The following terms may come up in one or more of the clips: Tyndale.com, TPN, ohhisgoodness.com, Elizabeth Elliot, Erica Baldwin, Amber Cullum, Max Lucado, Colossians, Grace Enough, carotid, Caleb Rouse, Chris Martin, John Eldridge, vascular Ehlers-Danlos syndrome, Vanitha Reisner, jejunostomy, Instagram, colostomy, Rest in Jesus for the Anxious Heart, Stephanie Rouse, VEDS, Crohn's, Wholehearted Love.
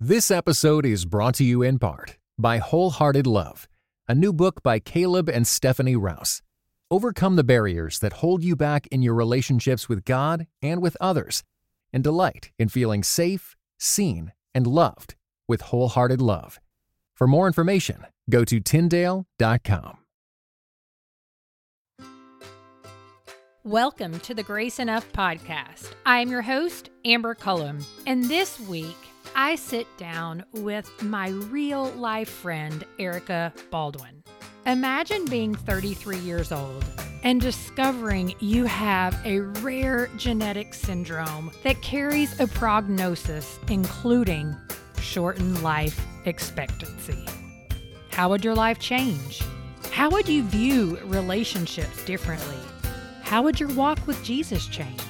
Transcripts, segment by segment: This episode is brought to you in part by Wholehearted Love, a new book by Caleb and Stephanie Rouse. Overcome the barriers that hold you back in your relationships with God and with others, and delight in feeling safe, seen, and loved with Wholehearted Love. For more information, go to Tyndale.com. Welcome to the Grace Enough podcast. I am your host, Amber Cullum, and this week, I sit down with my real-life friend, Erica Baldwin. Imagine being 33 years old and discovering you have a rare genetic syndrome that carries a prognosis including shortened life expectancy. How would your life change? How would you view relationships differently? How would your walk with Jesus change?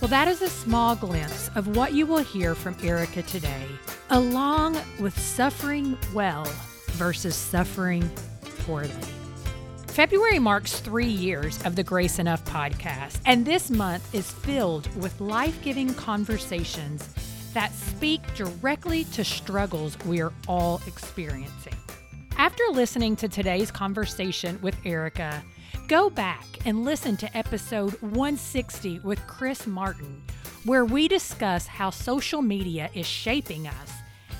Well, that is a small glimpse of what you will hear from Erica today, along with suffering well versus suffering poorly. February marks 3 years of the Grace Enough podcast, and this month is filled with life-giving conversations that speak directly to struggles we are all experiencing. After listening to today's conversation with Erica, go back and listen to episode 160 with Chris Martin, where we discuss how social media is shaping us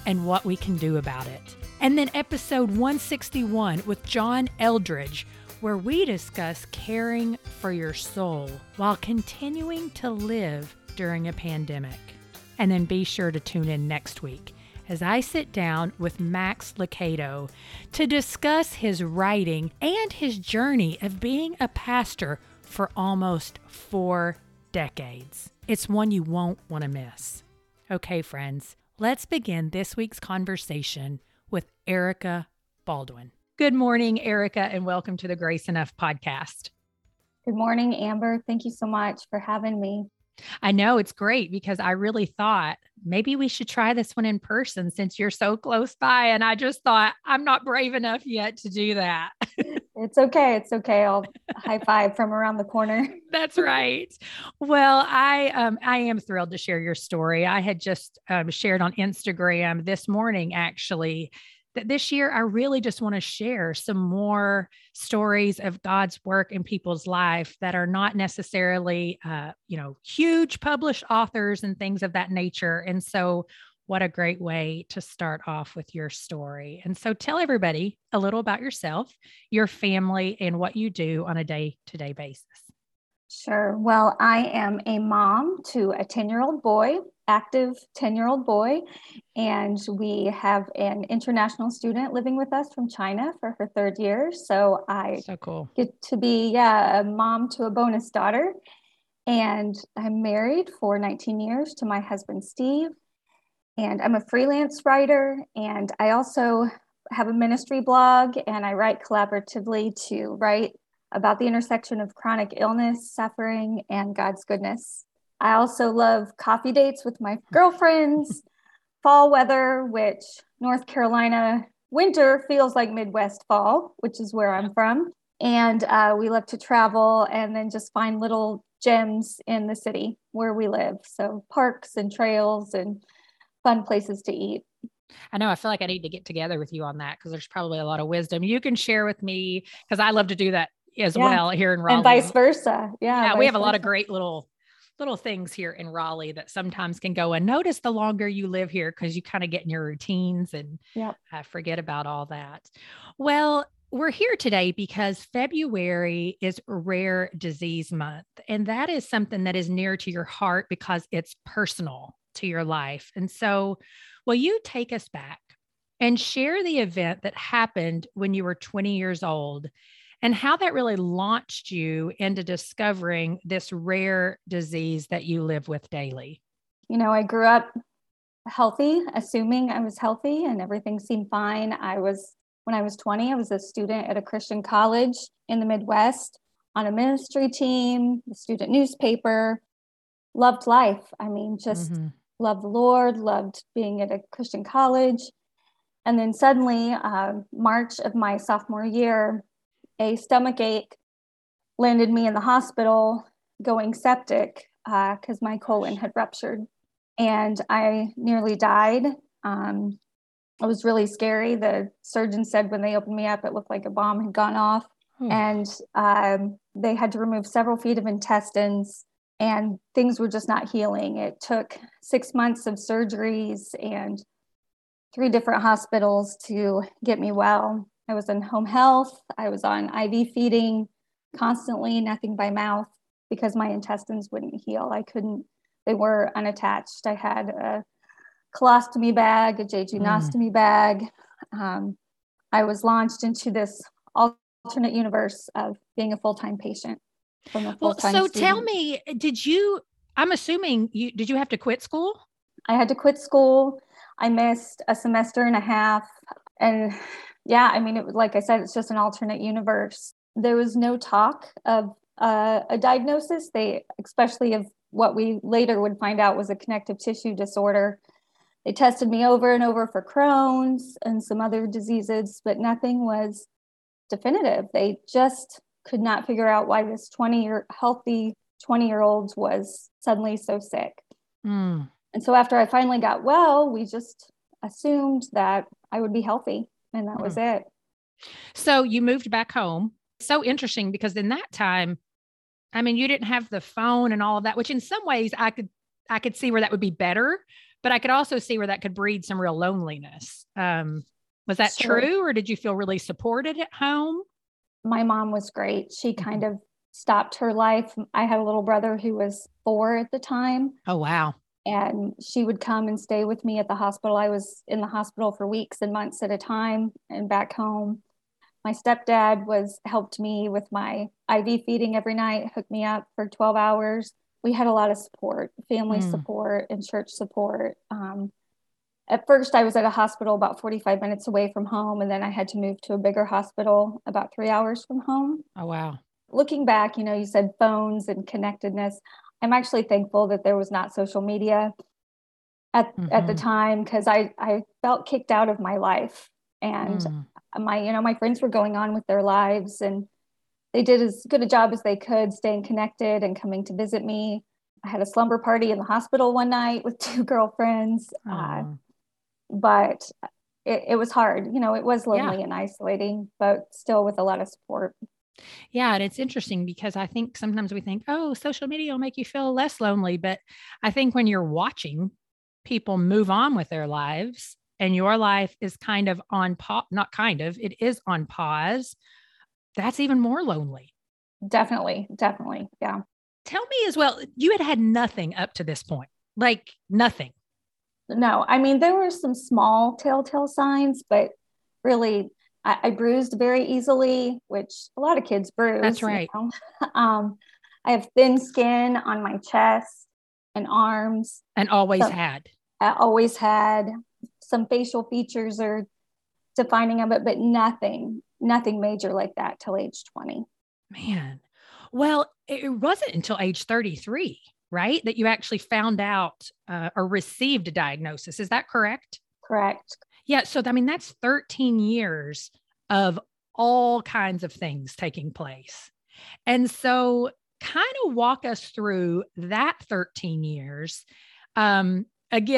and what we can do about it. And then episode 161 with John Eldridge, where we discuss caring for your soul while continuing to live during a pandemic. And then be sure to tune in next week as I sit down with Max Lucado to discuss his writing and his journey of being a pastor for almost 4 decades. It's one you won't want to miss. Okay, friends, let's begin this week's conversation with Erica Baldwin. Good morning, Erica, and welcome to the Grace Enough podcast. Good morning, Amber. Thank you so much for having me. I know it's great because I really thought maybe we should try this one in person since you're so close by. And I just thought I'm not brave enough yet to do that. It's okay. It's okay. I'll high five from around the corner. That's right. Well, I am thrilled to share your story. I had just shared on Instagram this morning, actually, that this year, I really just want to share some more stories of God's work in people's life that are not necessarily, huge published authors and things of that nature. And so what a great way to start off with your story. And so tell everybody a little about yourself, your family, and what you do on a day-to-day basis. Sure. Well, I am a mom to a 10-year-old boy, active 10-year-old boy, and we have an international student living with us from China for her 3rd year. So I get to be a mom to a bonus daughter, and I'm married for 19 years to my husband, Steve, and I'm a freelance writer, and I also have a ministry blog, and I write collaboratively to write about the intersection of chronic illness, suffering, and God's goodness. I also love coffee dates with my girlfriends, fall weather, which North Carolina winter feels like Midwest fall, which is where I'm from. And we love to travel and then just find little gems in the city where we live. So parks and trails and fun places to eat. I know. I feel like I need to get together with you on that because there's probably a lot of wisdom you can share with me because I love to do that as well here in Raleigh. And vice versa. Yeah, we have a lot of great little things here in Raleigh that sometimes can go unnoticed the longer you live here because you kind of get in your routines and forget about all that. Well, we're here today because February is Rare Disease Month, and that is something that is near to your heart because it's personal to your life. And so will you take us back and share the event that happened when you were 20 years old and how that really launched you into discovering this rare disease that you live with daily? You know, I grew up healthy, assuming I was healthy and everything seemed fine. When I was 20, I was a student at a Christian college in the Midwest on a ministry team, a student newspaper, loved life. I mean, just loved the Lord, loved being at a Christian college. And then suddenly, March of my sophomore year, a stomach ache landed me in the hospital going septic because my colon had ruptured. and I nearly died. It was really scary. The surgeon said when they opened me up, it looked like a bomb had gone off. And they had to remove several feet of intestines, and things were just not healing. It took 6 months of surgeries and 3 different hospitals to get me well. I was in home health. I was on IV feeding constantly, nothing by mouth, because my intestines wouldn't heal. I couldn't, they were unattached. I had a colostomy bag, a jejunostomy bag. I was launched into this alternate universe of being a full-time patient. From a full-time student. Tell me, did you have to quit school? I had to quit school. I missed a semester and a half. And yeah, I mean, it was, like I said, it's just an alternate universe. There was no talk of a diagnosis. They, especially of what we later would find out was a connective tissue disorder. They tested me over and over for Crohn's and some other diseases, but nothing was definitive. They just could not figure out why this healthy 20-year-old was suddenly so sick. And so after I finally got well, we just assumed that I would be healthy, and that was it. So you moved back home. So interesting, because in that time, I mean, you didn't have the phone and all of that, which in some ways I could see where that would be better, but I could also see where that could breed some real loneliness. Was that true, or did you feel really supported at home? My mom was great. She kind of stopped her life. I had a little brother who was 4 at the time. Oh, wow. And she would come and stay with me at the hospital. I was in the hospital for weeks and months at a time and back home. My stepdad helped me with my IV feeding every night, hooked me up for 12 hours. We had a lot of support, family support and church support. At first, I was at a hospital about 45 minutes away from home, and then I had to move to a bigger hospital about 3 hours from home. Oh, wow. Looking back, you know, you said phones and connectedness. I'm actually thankful that there was not social media at the time, because I felt kicked out of my life, and my friends were going on with their lives, and they did as good a job as they could staying connected and coming to visit me. I had a slumber party in the hospital one night with 2 girlfriends, but it was hard. You know, it was lonely and isolating, but still with a lot of support. Yeah. And it's interesting, because I think sometimes we think, oh, social media will make you feel less lonely. But I think when you're watching people move on with their lives, and your life is kind of on pause, it is on pause, that's even more lonely. Definitely. Yeah. Tell me as well, you had had nothing up to this point, like nothing. No, I mean, there were some small telltale signs, but really I bruised very easily, which a lot of kids bruise. That's right. You know? I have thin skin on my chest and arms. And I always had some facial features are defining of it, but nothing major like that till age 20. Man. Well, it wasn't until age 33, right, that you actually found out or received a diagnosis. Is that correct? Correct. Yeah. So, I mean, that's 13 years of all kinds of things taking place. And so kind of walk us through that 13 years. Again,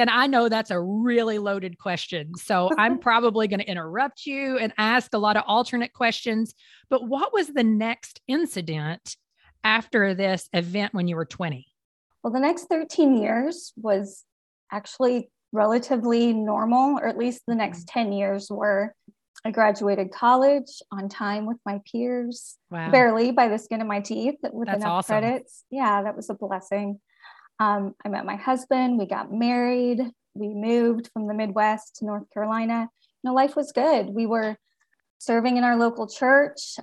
I know that's a really loaded question, so I'm probably going to interrupt you and ask a lot of alternate questions, but what was the next incident after this event when you were 20? Well, the next 13 years was actually relatively normal, or at least the next 10 years were. I graduated college on time with my peers, barely by the skin of my teeth with enough credits. Yeah, that was a blessing. I met my husband, we got married, we moved from the Midwest to North Carolina. You know, life was good. We were serving in our local church,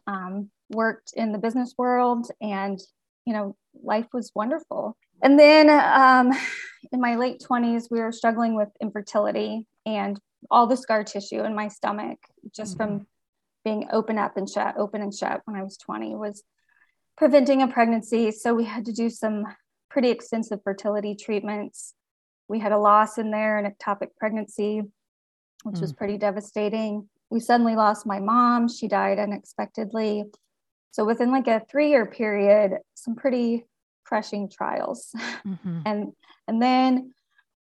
worked in the business world, and, you know, life was wonderful. And then in my late 20s, we were struggling with infertility and all the scar tissue in my stomach, just from being open and shut when I was 20, was preventing a pregnancy. So we had to do some pretty extensive fertility treatments. We had a loss in there, an ectopic pregnancy, which was pretty devastating. We suddenly lost my mom. She died unexpectedly. So within like a 3-year period, some pretty crushing trials. And then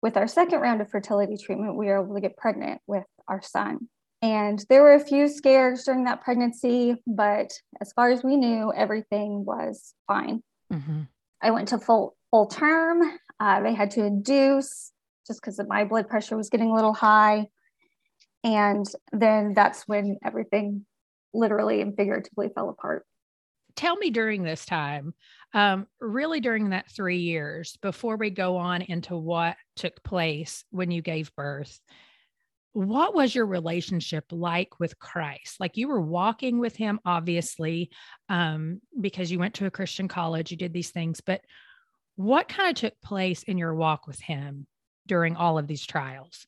with our second round of fertility treatment, we were able to get pregnant with our son. And there were a few scares during that pregnancy, but as far as we knew, everything was fine. Mm-hmm. I went to full term. They had to induce just because my blood pressure was getting a little high. And then that's when everything literally and figuratively fell apart. Tell me during this time, really during that 3 years, before we go on into what took place when you gave birth, what was your relationship like with Christ? Like, you were walking with him, obviously, because you went to a Christian college, you did these things, but what kind of took place in your walk with him during all of these trials?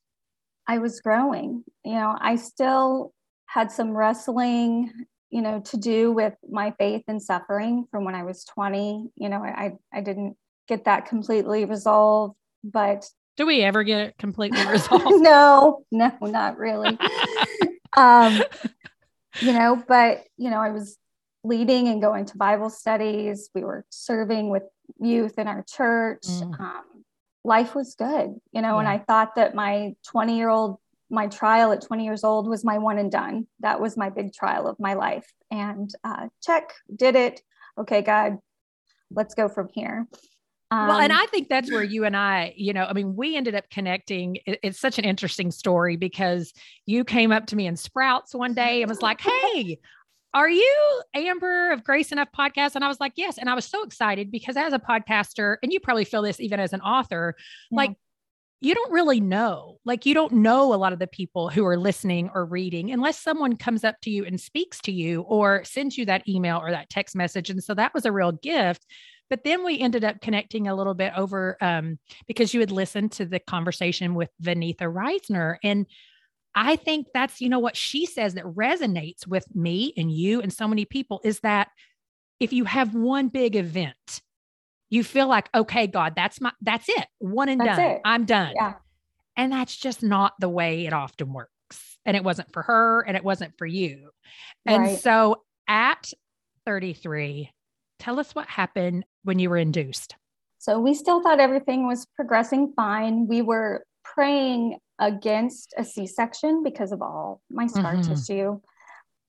I was growing. You know, I still had some wrestling, you know, to do with my faith and suffering from when I was 20. You know, I didn't get that completely resolved, but do we ever get it completely resolved? No, not really. I was leading and going to Bible studies. We were serving with youth in our church. Mm. Life was good, you know, yeah. And I thought that my trial at 20 years old was my one and done. That was my big trial of my life. And check, did it. Okay, God, let's go from here. Well, and I think that's where you and I, you know, I mean, we ended up connecting. It's such an interesting story because you came up to me in Sprouts one day and was like, hey, are you Amber of Grace Enough podcast? And I was like, yes. And I was so excited because as a podcaster, and you probably feel this even as an author, yeah. Like, you don't really know, like, you don't know a lot of the people who are listening or reading unless someone comes up to you and speaks to you or sends you that email or that text message. And so that was a real gift. But then we ended up connecting a little bit over because you had listened to the conversation with Vanitha Reisner. And I think that's, you know, what she says that resonates with me and you and so many people is that if you have one big event, you feel like, okay, God, that's it. One and done. It. I'm done. Yeah. And that's just not the way it often works. And it wasn't for her and it wasn't for you. And right. So at 33, tell us what happened when you were induced. So we still thought everything was progressing fine. We were praying against a C-section because of all my scar mm-hmm. tissue.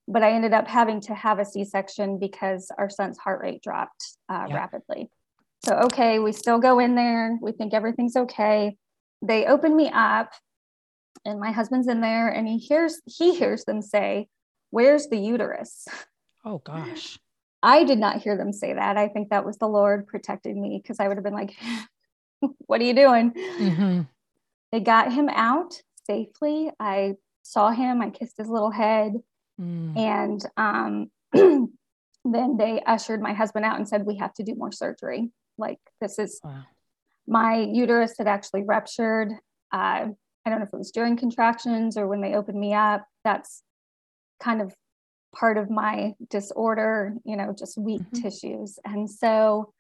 But I ended up having to have a C-section because our son's heart rate dropped rapidly. So, okay, we still go in there. We think everything's okay. They open me up and my husband's in there and he hears them say, where's the uterus? Oh gosh. I did not hear them say that. I think that was the Lord protecting me because I would have been like, what are you doing? Mm-hmm. They got him out safely. I saw him. I kissed his little head. Mm. And then they ushered my husband out and said, we have to do more surgery. Like, this is wow. My uterus had actually ruptured. I don't know if it was during contractions or when they opened me up. That's kind of part of my disorder, you know, just weak mm-hmm. tissues. And so,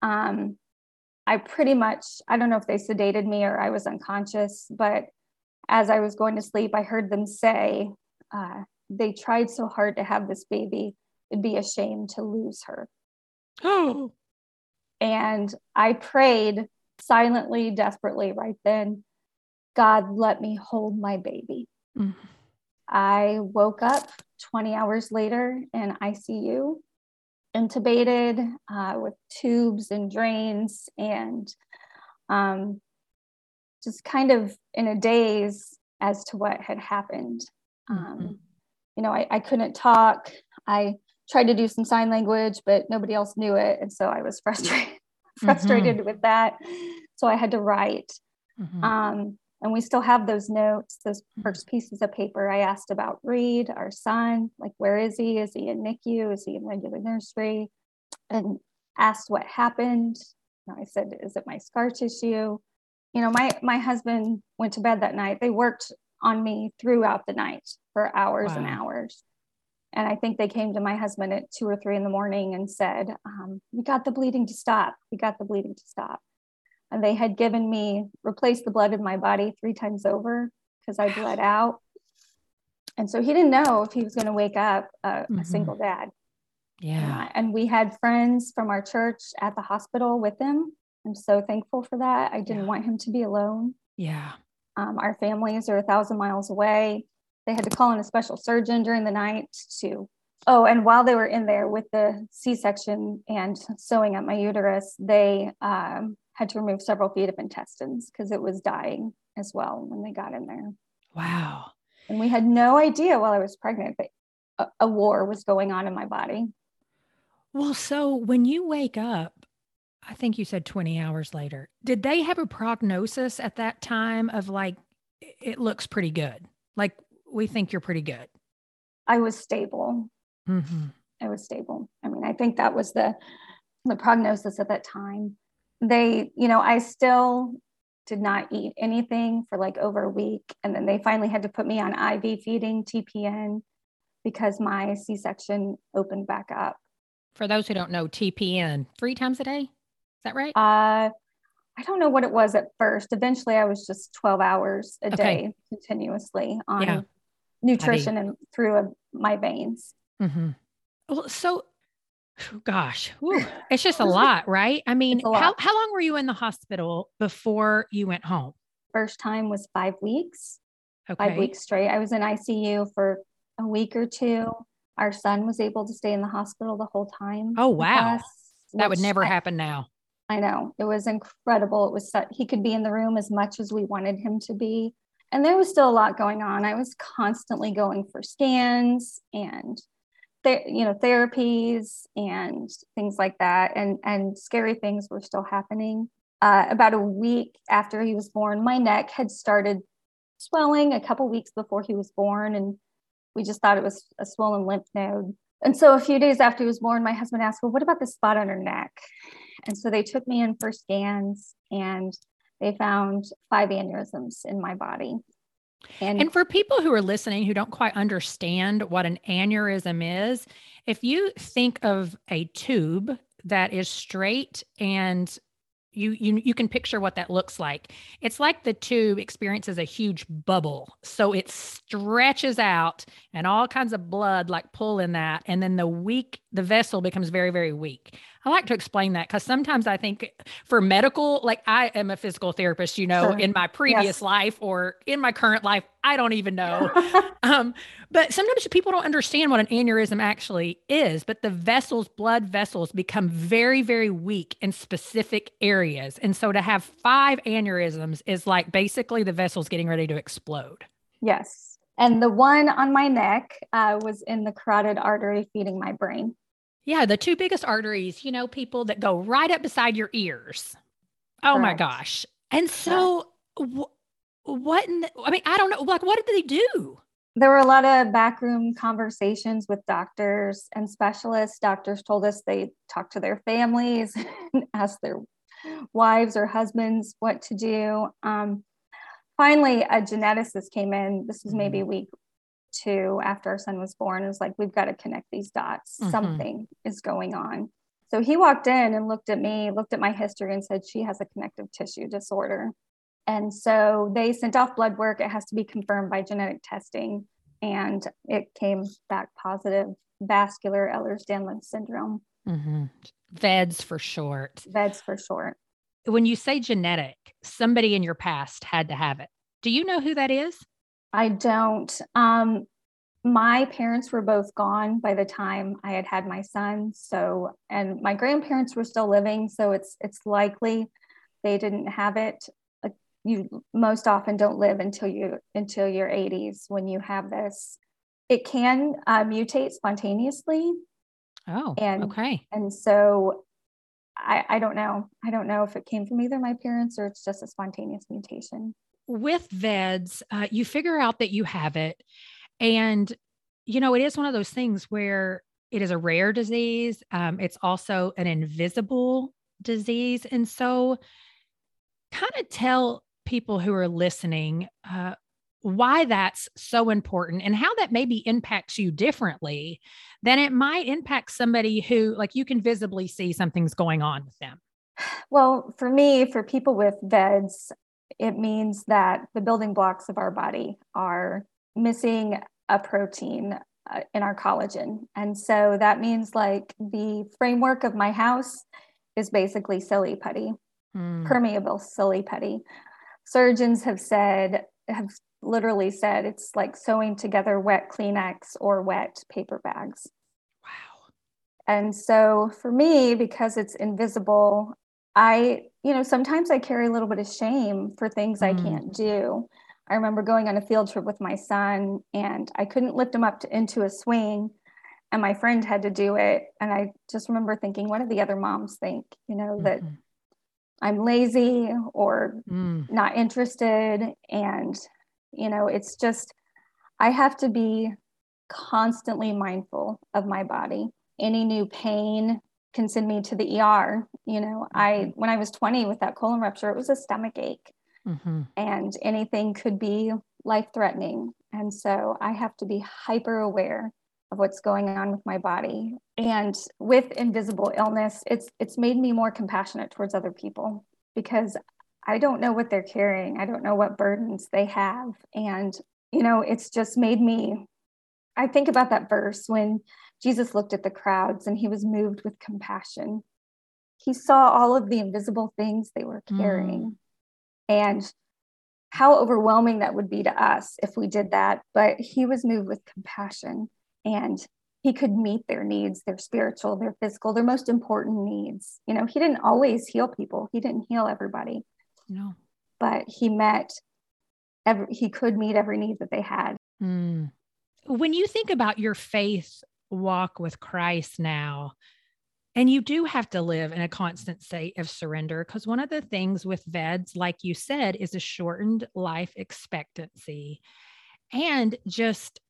I pretty much, I don't know if they sedated me or I was unconscious, but as I was going to sleep, I heard them say, they tried so hard to have this baby. It'd be a shame to lose her. Oh. And I prayed silently, desperately right then, God, let me hold my baby. Mm. I woke up 20 hours later in ICU, intubated with tubes and drains and just kind of in a daze as to what had happened. Mm-hmm. You know, I couldn't talk. I tried to do some sign language, but nobody else knew it. And so I was frustrated mm-hmm. with that. So I had to write. Mm-hmm. And we still have those notes, those first pieces of paper. I asked about Reed, our son, like, where is he? Is he in NICU? Is he in regular nursery? And asked what happened. And I said, is it my scar tissue? You know, my husband went to bed that night. They worked on me throughout the night for hours wow. and hours. And I think they came to my husband at 2 or 3 in the morning and said, we got the bleeding to stop. We got the bleeding to stop. And they had given me, replaced the blood in my body 3 times over because I bled out. And so he didn't know if he was going to wake up a single dad. Yeah. And we had friends from our church at the hospital with him I'm so thankful for that. I didn't want him to be alone. Yeah. Our families are 1,000 miles away. They had to call in a special surgeon during the night to, and while they were in there with the C-section and sewing up my uterus, they had to remove several feet of intestines because it was dying as well when they got in there. Wow. And we had no idea while I was pregnant, but a war was going on in my body. Well, so when you wake up, I think you said 20 hours later, did they have a prognosis at that time of like, it looks pretty good? Like, we think you're pretty good. I was stable. Mm-hmm. I was stable. I mean, I think that was the prognosis at that time. They, you know, I still did not eat anything for like over a week. And then they finally had to put me on IV feeding, TPN, because my C-section opened back up. For those who don't know, TPN, 3 times a day. Is that right? I don't know what it was at first. Eventually I was just 12 hours a day continuously on nutrition and through my veins. Mm-hmm. Well, so gosh, it's just a lot, right? I mean, how long were you in the hospital before you went home? First time was 5 weeks, 5 weeks straight. I was in ICU for a week or two. Our son was able to stay in the hospital the whole time. Oh, wow. That would never happen now. I know. It was incredible. It was he could be in the room as much as we wanted him to be. And there was still a lot going on. I was constantly going for scans and therapies and things like that. And scary things were still happening. About a week after he was born, my neck had started swelling a couple weeks before he was born. And we just thought it was a swollen lymph node. And so a few days after he was born, my husband asked, well, what about this spot on her neck? And so they took me in for scans and they found 5 aneurysms in my body. And for people who are listening, who don't quite understand what an aneurysm is, if you think of a tube that is straight and you can picture what that looks like. It's like the tube experiences a huge bubble. So it stretches out and all kinds of blood like pull in that. And then the vessel becomes very, very weak. I like to explain that because sometimes I think for medical, like I am a physical therapist, you know, in my previous life or in my current life, I don't even know. But sometimes people don't understand what an aneurysm actually is, but the vessels, blood vessels become very, very weak in specific areas. And so to have 5 aneurysms is like basically the vessel's getting ready to explode. Yes. And the one on my neck was in the carotid artery feeding my brain. Yeah, the 2 biggest arteries, you know, people that go right up beside your ears. Oh my gosh. And so what in the, I mean, I don't know, like, what did they do? There were a lot of backroom conversations with doctors and specialists. Doctors told us they talked to their families and asked their wives or husbands what to do. Finally, a geneticist came in. This was maybe a week 2 after our son was born. It was like, we've got to connect these dots. Mm-hmm. Something is going on. So he walked in and looked at me, looked at my history and said, she has a connective tissue disorder. And so they sent off blood work. It has to be confirmed by genetic testing. And it came back positive, vascular Ehlers-Danlos syndrome. Mm-hmm. VEDS for short. VEDS for short. When you say genetic, somebody in your past had to have it. Do you know who that is? I don't. My parents were both gone by the time I had my son. So, and my grandparents were still living. So it's likely they didn't have it. You most often don't live until your 80s when you have this. It can mutate spontaneously. Oh, okay. And so I don't know. I don't know if it came from either my parents or it's just a spontaneous mutation. With VEDS, you figure out that you have it. And, you know, it is one of those things where it is a rare disease. It's also an invisible disease. And so kind of tell people who are listening why that's so important and how that maybe impacts you differently than it might impact somebody who, like, you can visibly see something's going on with them. Well, for me, for people with VEDS, it means that the building blocks of our body are missing a protein in our collagen. And so that means like the framework of my house is basically silly putty. permeable silly putty. Surgeons have literally said it's like sewing together wet Kleenex or wet paper bags. Wow. And so for me, because it's invisible, I sometimes I carry a little bit of shame for things I can't do. I remember going on a field trip with my son and I couldn't lift him up into a swing and my friend had to do it. And I just remember thinking, what do the other moms think, that I'm lazy or not interested. And, it's just, I have to be constantly mindful of my body. Any new pain can send me to the ER. When I was 20 with that colon rupture, it was a stomach ache and anything could be life-threatening. And so I have to be hyper aware of what's going on with my body. And with invisible illness, it's made me more compassionate towards other people because I don't know what they're carrying. I don't know what burdens they have. And, it's just made me, I think about that verse when Jesus looked at the crowds and he was moved with compassion. He saw all of the invisible things they were carrying and how overwhelming that would be to us if we did that. But he was moved with compassion. And he could meet their needs, their spiritual, their physical, their most important needs. He didn't always heal people. He didn't heal everybody. No. But he could meet every need that they had. Mm. When you think about your faith walk with Christ now, and you do have to live in a constant state of surrender, because one of the things with VEDS, like you said, is a shortened life expectancy and just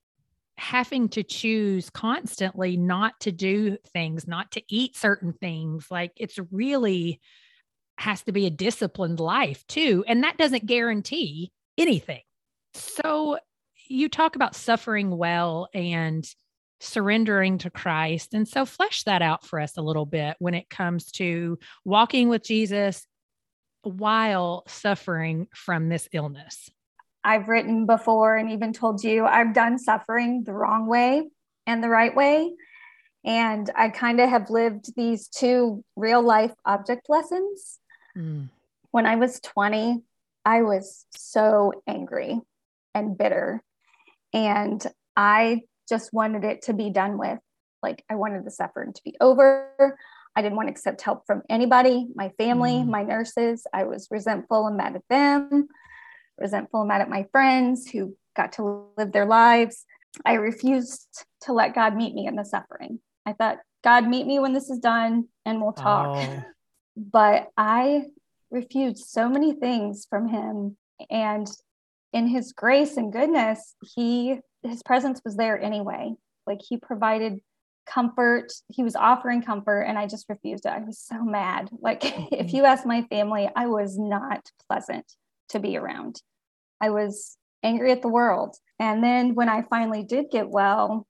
having to choose constantly not to do things, not to eat certain things. Like it's really has to be a disciplined life too. And that doesn't guarantee anything. So you talk about suffering well and surrendering to Christ. And so flesh that out for us a little bit when it comes to walking with Jesus while suffering from this illness. I've written before and even told you I've done suffering the wrong way and the right way. And I kind of have lived these two real life object lessons. Mm. When I was 20, I was so angry and bitter. And I just wanted it to be done with. Like I wanted the suffering to be over. I didn't want to accept help from anybody, my family, my nurses. I was resentful and mad at them. Resentful and mad at my friends who got to live their lives. I refused to let God meet me in the suffering. I thought, God, meet me when this is done and we'll talk. Oh. But I refused so many things from him. And in his grace and goodness, his presence was there anyway. Like he provided comfort. He was offering comfort and I just refused it. I was so mad. Like if you ask my family, I was not pleasant to be around. I was angry at the world. And then when I finally did get well,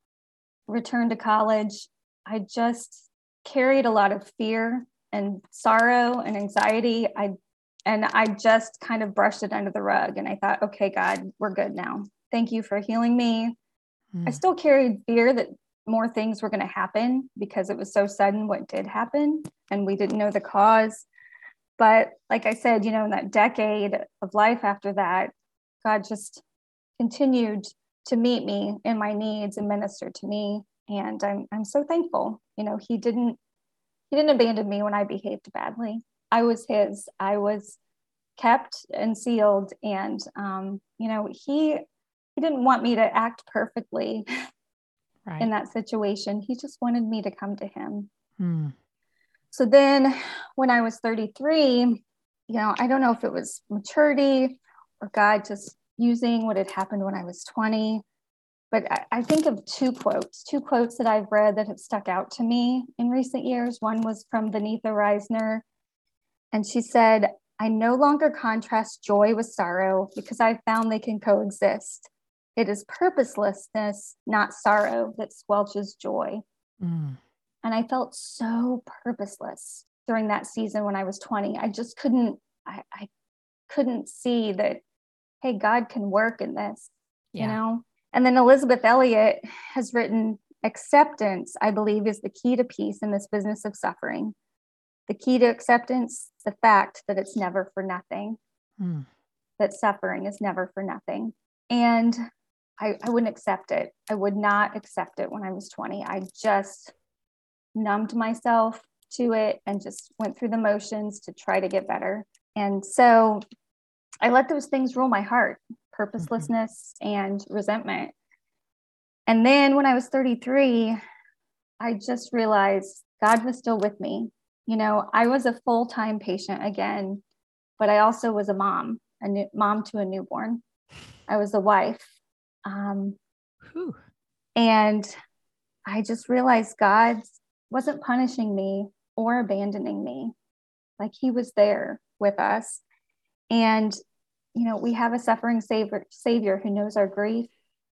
returned to college, I just carried a lot of fear and sorrow and anxiety. I just kind of brushed it under the rug. And I thought, okay, God, we're good now. Thank you for healing me. Mm. I still carried fear that more things were going to happen because it was so sudden what did happen. And we didn't know the cause. But like I said, in that decade of life after that, God just continued to meet me in my needs and minister to me. And I'm so thankful. He didn't abandon me when I behaved badly. I was his. I was kept and sealed. And he didn't want me to act perfectly right. in that situation. He just wanted me to come to him. Hmm. So then when I was 33, I don't know if it was maturity or God just using what had happened when I was 20, but I think of two quotes that I've read that have stuck out to me in recent years. One was from Vanitha Reisner, and she said, "I no longer contrast joy with sorrow because I've found they can coexist. It is purposelessness, not sorrow, that squelches joy." Mm. And I felt so purposeless during that season when I was 20. I just couldn't see that, hey, God can work in this, you know? And then Elizabeth Elliot has written, "Acceptance, I believe, is the key to peace in this business of suffering. The key to acceptance, the fact that it's never for nothing, that suffering is never for nothing. And I wouldn't accept it. I would not accept it when I was 20. I just numbed myself to it and just went through the motions to try to get better. And so I let those things rule my heart, purposelessness and resentment. And then when I was 33, I just realized God was still with me. You know, I was a full-time patient again, but I also was a mom to a newborn. I was a wife. And I just realized God wasn't punishing me or abandoning me. Like, he was there with us. And, you know, we have a suffering savior who knows our grief.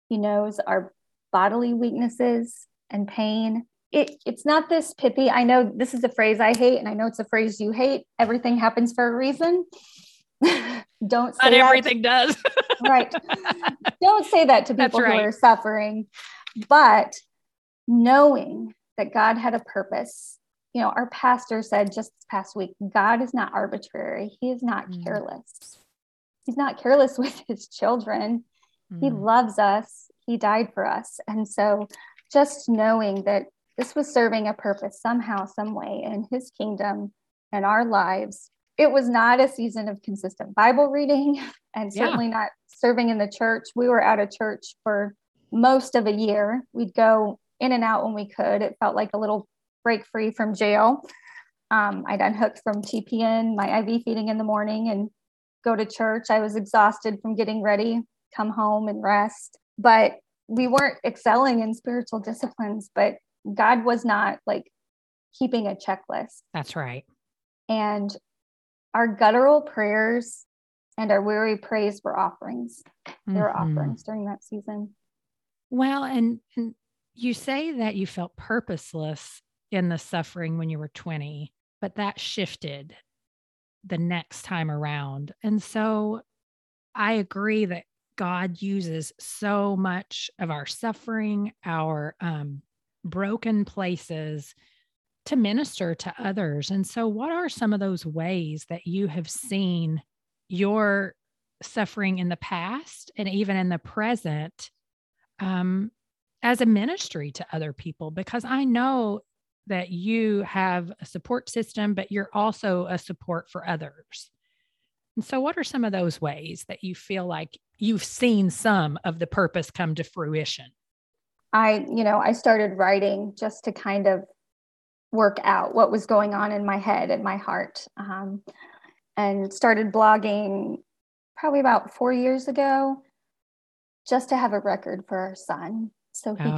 He knows our bodily weaknesses and pain. It's not this pithy. I know this is a phrase I hate, and I know it's a phrase you hate. Everything happens for a reason. Don't say that. Not everything does. Right. Don't say that to people who are suffering, but knowing that God had a purpose. You know, our pastor said just this past week, God is not arbitrary. He is not careless. He's not careless with his children. He loves us. He died for us. And so just knowing that this was serving a purpose somehow, some way in his kingdom and our lives. It was not a season of consistent Bible reading and certainly not serving in the church. We were out of church for most of a year. We'd go in and out when we could. It felt like a little break free from jail. I'd unhooked from TPN, my IV feeding in the morning, and go to church. I was exhausted from getting ready, come home and rest. But we weren't excelling in spiritual disciplines, but God was not like keeping a checklist. That's right. And our guttural prayers and our weary praise were offerings. They were offerings during that season. Well, and you say that you felt purposeless in the suffering when you were 20, but that shifted the next time around. And so I agree that God uses so much of our suffering, our broken places, to minister to others. And so what are some of those ways that you have seen your suffering in the past and even in the present as a ministry to other people? Because I know that you have a support system, but you're also a support for others. And so what are some of those ways that you feel like you've seen some of the purpose come to fruition? I started writing just to kind of work out what was going on in my head and my heart, and started blogging probably about 4 years ago just to have a record for our son. So he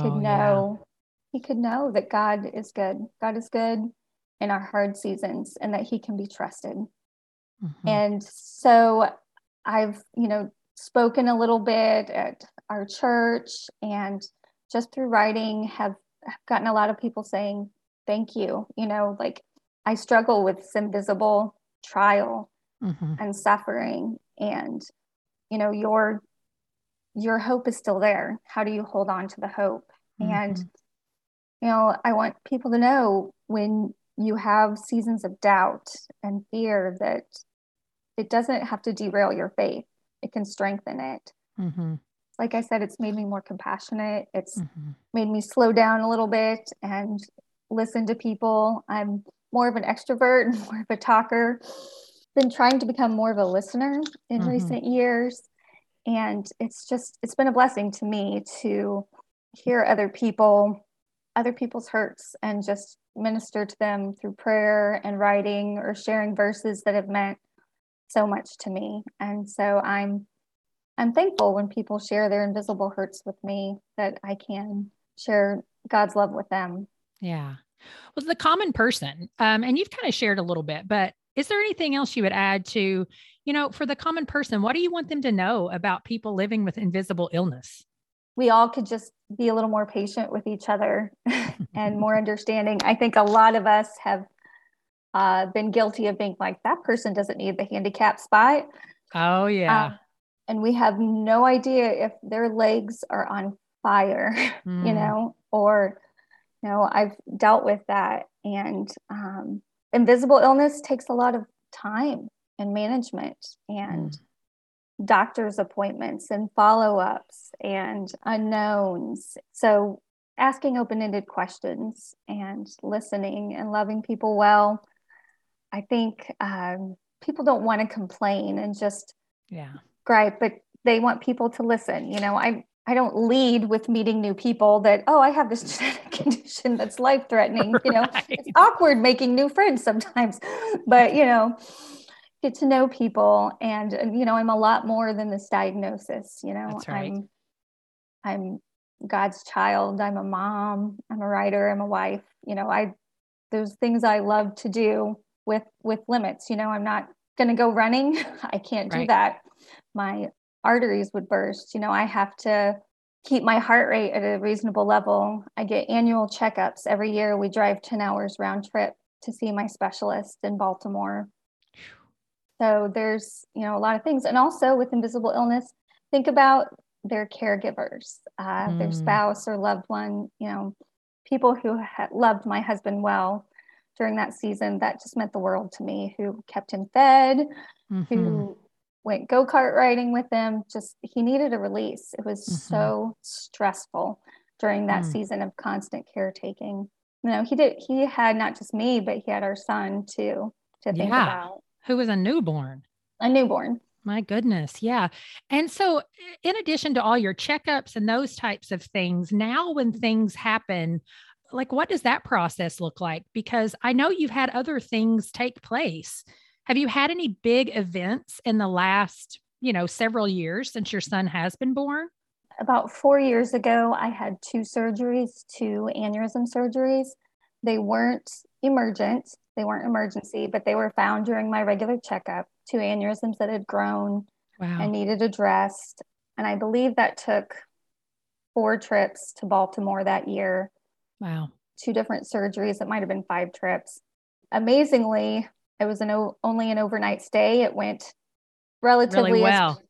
could know that God is good. God is good in our hard seasons and that he can be trusted. And so I've, spoken a little bit at our church, and just through writing have gotten a lot of people saying, thank you. I struggle with this invisible trial and suffering, and, your hope is still there. How do you hold on to the hope? And, I want people to know when you have seasons of doubt and fear that it doesn't have to derail your faith. It can strengthen it. Like I said, it's made me more compassionate. It's made me slow down a little bit and listen to people. I'm more of an extrovert, more of a talker. Been trying to become more of a listener in recent years. And it's been a blessing to me to hear other people's hurts and just minister to them through prayer and writing or sharing verses that have meant so much to me. And so I'm thankful when people share their invisible hurts with me, that I can share God's love with them. Yeah. Well, the common person, and you've kind of shared a little bit, but is there anything else you would add to, for the common person, what do you want them to know about people living with invisible illness? We all could just be a little more patient with each other and more understanding. I think a lot of us have been guilty of being like, that person doesn't need the handicap spot. Oh yeah. And we have no idea if their legs are on fire, or I've dealt with that. And invisible illness takes a lot of time and management and doctor's appointments and follow-ups and unknowns. So asking open-ended questions and listening and loving people well. I think people don't want to complain and just gripe, but they want people to listen. You know, I don't lead with meeting new people that, oh, I have this genetic condition that's life-threatening. You know, it's awkward making new friends sometimes, but, you know, get to know people. And, you know, I'm a lot more than this diagnosis. You know, that's right. I'm God's child. I'm a mom. I'm a writer. I'm a wife. You know, there's things I love to do with limits. You know, I'm not going to go running. I can't do that. My arteries would burst. You know, I have to keep my heart rate at a reasonable level. I get annual checkups every year. We drive 10 hours round trip to see my specialist in Baltimore. So there's, you know, a lot of things. And also with invisible illness, think about their caregivers, their spouse or loved one, you know, people who loved my husband well during that season. That just meant the world to me, who kept him fed, who went go-kart riding with him. Just, he needed a release. It was so stressful during that season of constant caretaking. You know, he had not just me, but he had our son too, to think about. Who was a newborn. My goodness. Yeah. And so in addition to all your checkups and those types of things, now when things happen, like, what does that process look like? Because I know you've had other things take place. Have you had any big events in the last, you know, several years since your son has been born? About 4 years ago, I had two aneurysm surgeries. They weren't emergent. They weren't emergency, but they were found during my regular checkup, two aneurysms that had grown and needed addressed. And I believe that took 4 trips to Baltimore that year. Wow. 2 different surgeries. It might've been 5 trips. Amazingly, it was only an overnight stay. It went relatively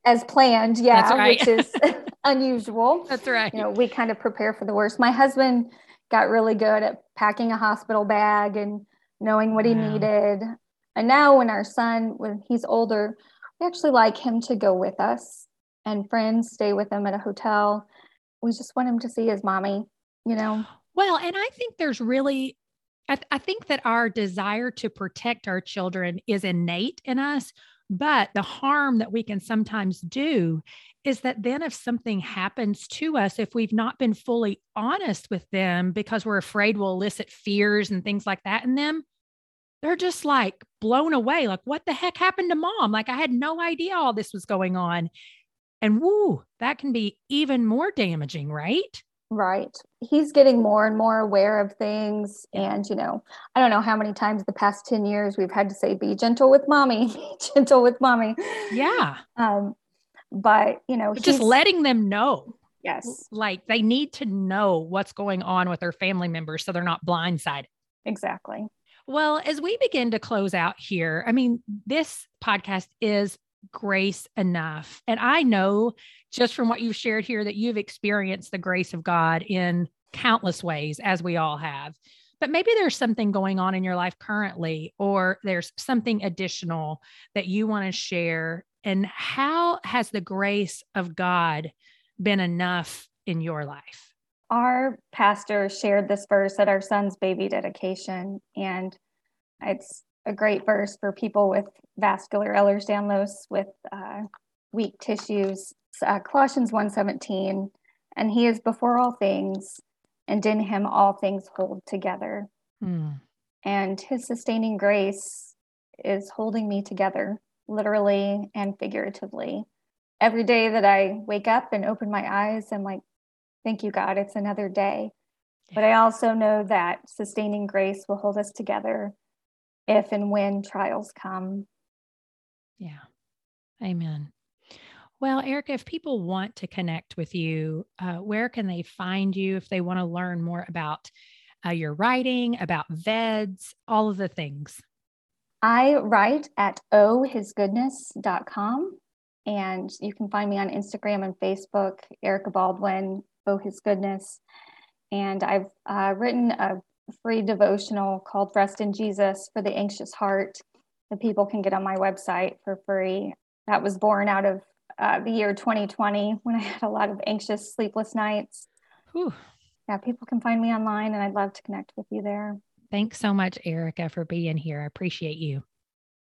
as planned. Yeah. That's right. Which is unusual. That's right. You know, we kind of prepare for the worst. My husband got really good at packing a hospital bag and knowing what he needed. And now when our son, when he's older, we actually like him to go with us, and friends stay with him at a hotel. We just want him to see his mommy, you know? Well, and I think there's really, I think that our desire to protect our children is innate in us, but the harm that we can sometimes do is that then if something happens to us, if we've not been fully honest with them because we're afraid we'll elicit fears and things like that in them, they're just like blown away. Like, what the heck happened to mom? Like, I had no idea all this was going on. And that can be even more damaging, right? Right. He's getting more and more aware of things. Yeah. And, you know, I don't know how many times the past 10 years we've had to say, be gentle with mommy, be gentle with mommy. Yeah. But, you know, just letting them know, like they need to know what's going on with their family members so they're not blindsided. Exactly. Well, as we begin to close out here, I mean, this podcast is Grace Enough. And I know just from what you've shared here that you've experienced the grace of God in countless ways, as we all have, but maybe there's something going on in your life currently, or there's something additional that you want to share. And how has the grace of God been enough in your life? Our pastor shared this verse at our son's baby dedication, and it's a great verse for people with vascular Ehlers-Danlos, with weak tissues. It's, Colossians 1:17, and he is before all things, and in him all things hold together. And his sustaining grace is holding me together, literally and figuratively. Every day that I wake up and open my eyes, I'm like, thank you, God, it's another day. Yeah. But I also know that sustaining grace will hold us together if and when trials come. Yeah. Amen. Well, Erica, if people want to connect with you, where can they find you if they want to learn more about your writing, about VEDS, all of the things? I write at ohhisgoodness.com, and you can find me on Instagram and Facebook, Erica Baldwin, ohhisgoodness. And I've written a free devotional called Rest in Jesus for the Anxious Heart that people can get on my website for free. That was born out of the year 2020 when I had a lot of anxious, sleepless nights. Whew. Yeah, people can find me online and I'd love to connect with you there. Thanks so much, Erica, for being here. I appreciate you.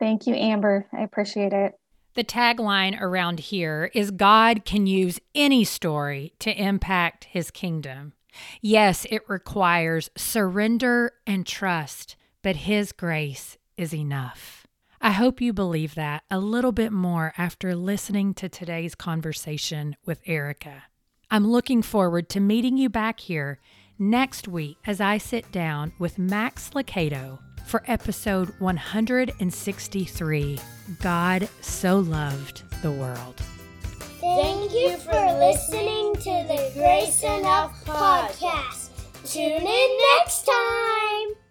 Thank you, Amber. I appreciate it. The tagline around here is God can use any story to impact his kingdom. Yes, it requires surrender and trust, but his grace is enough. I hope you believe that a little bit more after listening to today's conversation with Erica. I'm looking forward to meeting you back here next week as I sit down with Max Lucado for episode 163, God So Loved the World. Thank you for listening to the Grace Enough podcast. Tune in next time.